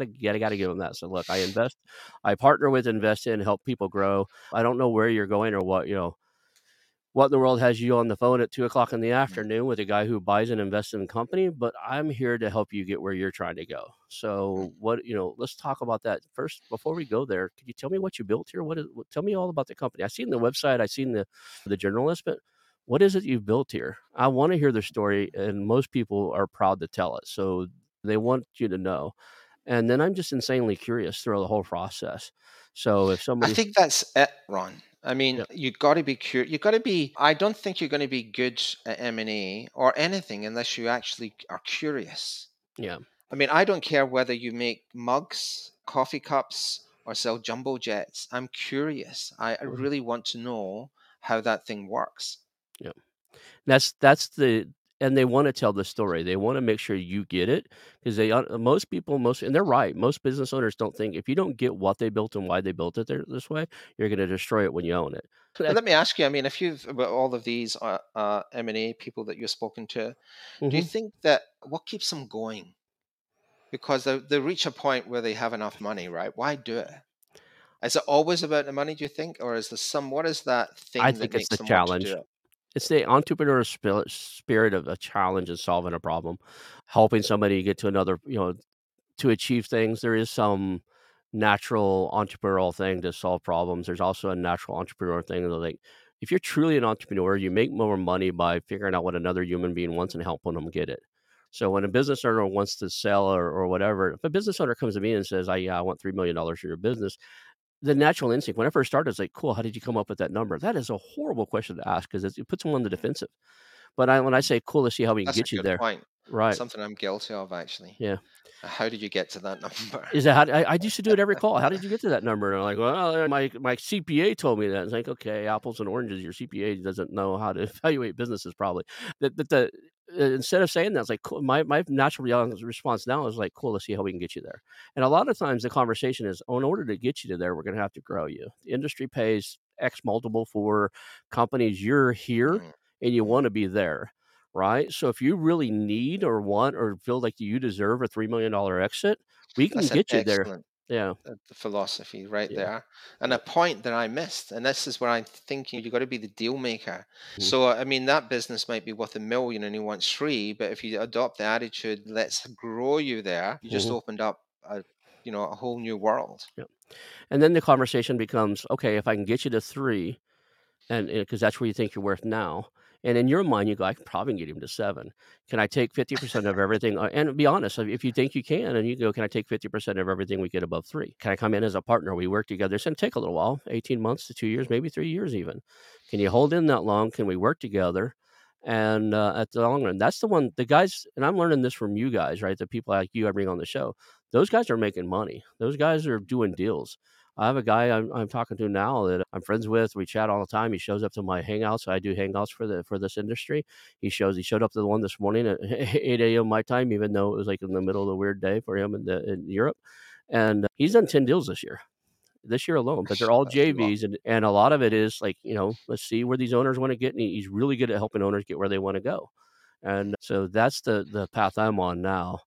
to give them that. So look, I partner with, invest in, help people grow. I don't know where you're going or what in the world has you on the phone at 2:00 in the afternoon with a guy who buys and invests in a company, but I'm here to help you get where you're trying to go. So let's talk about that first. Before we go there, could you tell me what you built here? Tell me all about the company. I've seen the website. I've seen the journalist, but what is it you've built here? I want to hear the story, and most people are proud to tell it. So they want you to know. And then I'm just insanely curious throughout the whole process. So if somebody... I think that's it, Ron. I mean, You've got to be curious. I don't think you're going to be good at M&A or anything unless you actually are curious. Yeah. I mean, I don't care whether you make mugs, coffee cups, or sell jumbo jets. I'm curious. I really want to know how that thing works. Yeah. And they want to tell the story. They want to make sure you get it because and they're right. Most business owners don't think if you don't get what they built and why they built it this way, you're going to destroy it when you own it. Well, let me ask you, I mean, if you've all of these M&A people that you've spoken to, do you think that what keeps them going? Because they reach a point where they have enough money, right? Why do it? Is it always about the money, do you think? Or is there what is that thing I think that makes them challenge? Want to do it? It's the entrepreneurial spirit of a challenge and solving a problem, helping somebody get to another, to achieve things. There is some natural entrepreneurial thing to solve problems. There's also a natural entrepreneurial thing. Like, if you're truly an entrepreneur, you make more money by figuring out what another human being wants and helping them get it. So when a business owner wants to sell or whatever, if a business owner comes to me and says, I want $3 million for your business, the natural instinct, when I first started, it's like, cool, how did you come up with that number? That is a horrible question to ask because it puts them on the defensive. But when I say, cool, let's see how we can get you there. That's a good point. Right. Something I'm guilty of, actually. Yeah. How did you get to that number? Is that I used to do it every call. How did you get to that number? And I'm like, well, my CPA told me that. It's like, okay, apples and oranges. Your CPA doesn't know how to evaluate businesses probably. But instead of saying that, it's like, cool, my natural response now is like, cool, let's see how we can get you there. And a lot of times the conversation is, in order to get you to there, we're going to have to grow you. The industry pays X multiple for companies. You're here and you want to be there. Right. So if you really need or want or feel like you deserve a $3 million exit, we can get you there. Yeah. The philosophy right there. And a point that I missed. And this is where I'm thinking you've got to be the deal maker. Mm-hmm. So, I mean, that business might be worth $1 million and he wants $3 million. But if you adopt the attitude, let's grow you there, you just opened up a whole new world. Yeah. And then the conversation becomes, okay, if I can get you to $3 million, and because that's where you think you're worth now. And in your mind, you go, I can probably get him to $7 million. Can I take 50% of everything? And be honest, if you think you can, and you go, can I take 50% of everything we get above $3 million? Can I come in as a partner? We work together. It's going to take a little while, 18 months to 2 years, maybe 3 years even. Can you hold in that long? Can we work together? And at the long run, that's the one, the guys, and I'm learning this from you guys, right? The people like you I bring on the show, those guys are making money. Those guys are doing deals. I have a guy I'm talking to now that I'm friends with. We chat all the time. He shows up to my hangouts. I do hangouts for this industry. He showed up to the one this morning at 8 a.m. my time, even though it was like in the middle of a weird day for him in Europe. And he's done 10 deals this year alone, but they're all JVs. And a lot of it is like, let's see where these owners want to get. And he's really good at helping owners get where they want to go. And so that's the path I'm on now.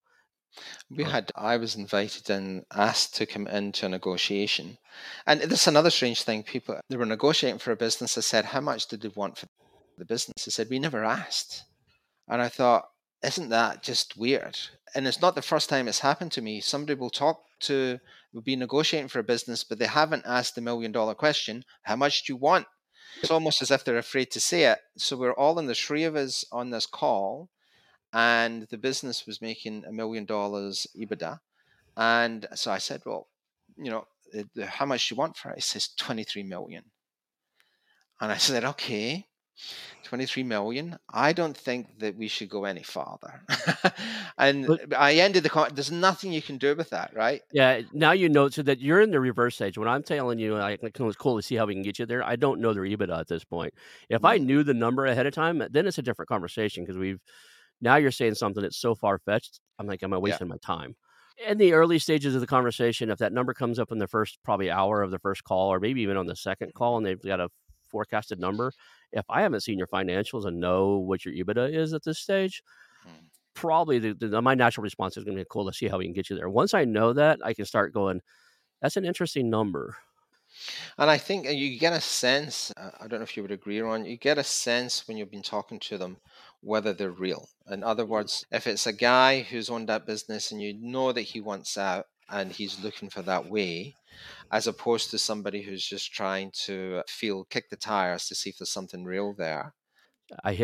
I was invited and asked to come into a negotiation. And this is another strange thing. People, they were negotiating for a business. I said, how much did they want for the business? They said, we never asked. And I thought, isn't that just weird? And it's not the first time it's happened to me. Somebody will be negotiating for a business, but they haven't asked the $1 million question. How much do you want? It's almost as if they're afraid to say it. So we're all in the three of us on this call, and the business was making $1 million EBITDA. And so I said, well, you know, how much do you want for it? He says, 23 million. And I said, okay, 23 million. I don't think that we should go any farther. And but, I ended the con- there's nothing you can do with that, right? Yeah. Now, you know, so that you're in the reverse stage. When I'm telling you, it's cool to see how we can get you there, I don't know their EBITDA at this point. If I knew the number ahead of time, then it's a different conversation, because now you're saying something that's so far-fetched. I'm like, am I wasting my time? In the early stages of the conversation, if that number comes up in the first probably hour of the first call, or maybe even on the second call, and they've got a forecasted number, if I haven't seen your financials and know what your EBITDA is at this stage, probably my natural response is going to be, cool, to see how we can get you there. Once I know that, I can start going, that's an interesting number. And I think you get a sense, I don't know if you would agree, Ron, you get a sense when you've been talking to them, whether they're real. In other words, if it's a guy who's owned that business and you know that he wants out and he's looking for that way, as opposed to somebody who's just trying to kick the tires to see if there's something real there.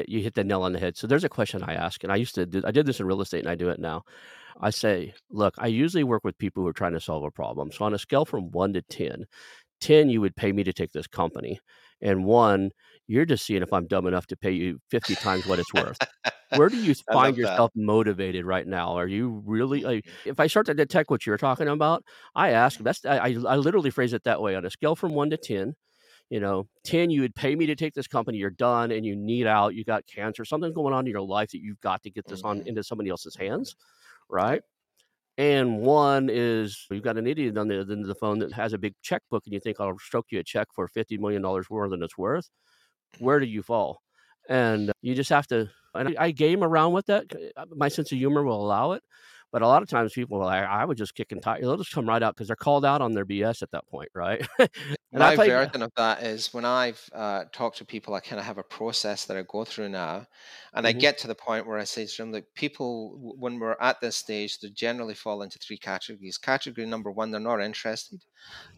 You hit the nail on the head. So there's a question I ask, and I did this in real estate and I do it now. I say, look, I usually work with people who are trying to solve a problem. So on a scale from 1 to 10, 10, you would pay me to take this company. And 1, you're just seeing if I'm dumb enough to pay you 50 times what it's worth. Where do you find yourself motivated right now? Are you really, if I start to detect what you're talking about, I ask, I literally phrase it that way. On a scale from 1 to 10, 10, you would pay me to take this company, you're done and you need out, you got cancer, something's going on in your life that you've got to get this on into somebody else's hands, right? And 1 is you've got an idiot on the end of the phone that has a big checkbook and you think, I'll stroke you a check for $50 million more than it's worth. Where do you fall? And you just have to, and I game around with that. My sense of humor will allow it. But a lot of times people are like, I would just kick and tie. They'll just come right out because they're called out on their BS at that point, right? My version of that is when I've talked to people, I kind of have a process that I go through now. And I get to the point where I say to them, look, people, when we're at this stage, they generally fall into 3 categories. Category number 1, they're not interested.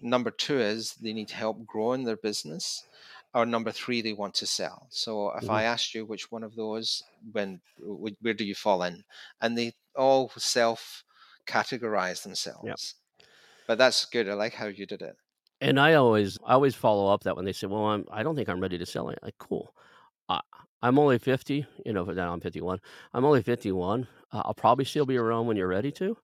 Number 2 is they need help growing their business. Or number 3, they want to sell. So if I asked you which one of those, where do you fall in? And they all self-categorize themselves. Yep. But that's good. I like how you did it. And I always follow up that when they say, well, I don't think I'm ready to sell it. Like, cool. I'm only 50. Now I'm 51. I'm only 51. I'll probably still be around when you're ready to.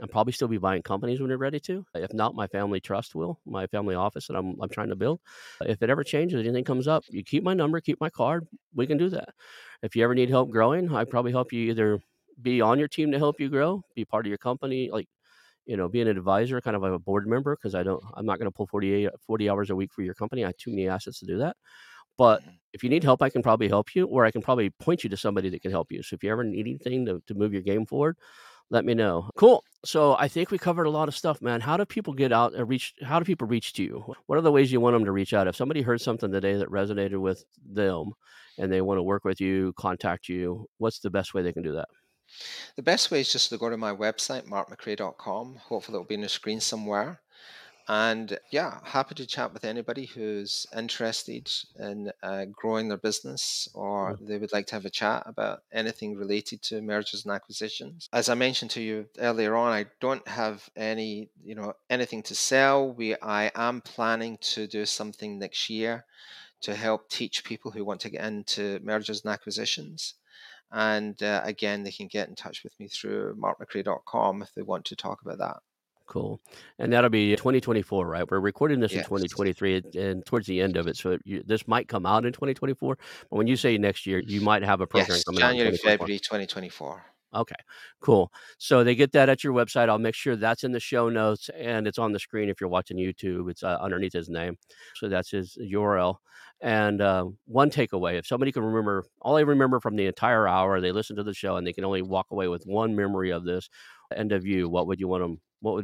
I'll probably still be buying companies when you're ready to. If not, my family trust will, my family office that I'm trying to build. If it ever changes, anything comes up, you keep my number, keep my card. We can do that. If you ever need help growing, I probably help you either be on your team to help you grow, be part of your company, be an advisor, kind of like a board member, because I'm not going to pull 40 hours a week for your company. I have too many assets to do that. But if you need help, I can probably help you, or I can probably point you to somebody that can help you. So if you ever need anything to move your game forward, let me know. Cool. So I think we covered a lot of stuff, man. How do people get out and reach? How do people reach to you? What are the ways you want them to reach out? If somebody heard something today that resonated with them and they want to work with you, contact you, what's the best way they can do that? The best way is just to go to my website, markmcrae.com. Hopefully it'll be on the screen somewhere. And yeah, happy to chat with anybody who's interested in growing their business, or they would like to have a chat about anything related to mergers and acquisitions. As I mentioned to you earlier on, I don't have any, anything to sell. I am planning to do something next year to help teach people who want to get into mergers and acquisitions. And again, they can get in touch with me through markmcrae.com if they want to talk about that. Cool. And that'll be 2024, right? We're recording this in 2023 and towards the end of it. So this might come out in 2024. But when you say next year, you might have a program coming January, out. January, February 2024. Okay, cool. So they get that at your website. I'll make sure that's in the show notes and it's on the screen. If you're watching YouTube, it's underneath his name. So that's his URL. And one takeaway, if somebody can remember, all they remember from the entire hour, they listen to the show and they can only walk away with one memory of this end of you, what would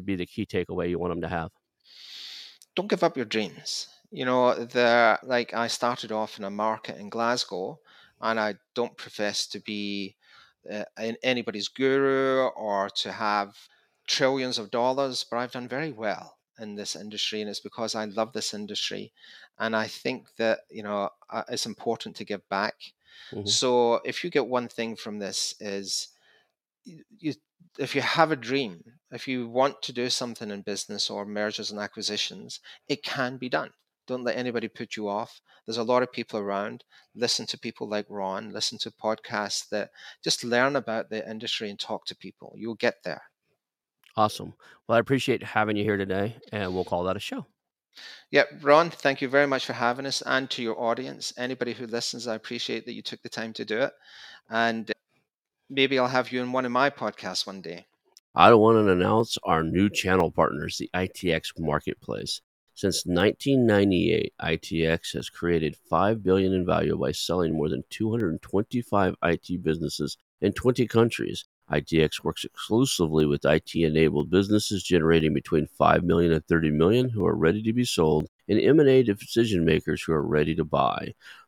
be the key takeaway you want them to have? Don't give up your dreams. I started off in a market in Glasgow, and I don't profess to be anybody's guru or to have trillions of dollars, but I've done very well. in this industry, and it's because I love this industry. And I think that, you know, it's important to give back. Mm-hmm. So if you get one thing from this is, if you have a dream, if you want to do something in business or mergers and acquisitions, it can be done. Don't let anybody put you off. There's a lot of people around. Listen to people like Ron, listen to podcasts that just learn about the industry and talk to people. You'll get there. Awesome. Well, I appreciate having you here today, and we'll call that a show. Yeah, Ron, thank you very much for having us, and to your audience. Anybody who listens, I appreciate that you took the time to do it. And maybe I'll have you in one of my podcasts one day. I want to announce our new channel partners, the ITX Marketplace. Since 1998, ITX has created $5 billion in value by selling more than 225 IT businesses in 20 countries. ITX works exclusively with IT-enabled businesses generating between $5 million and $30 million who are ready to be sold, and M&A decision makers who are ready to buy.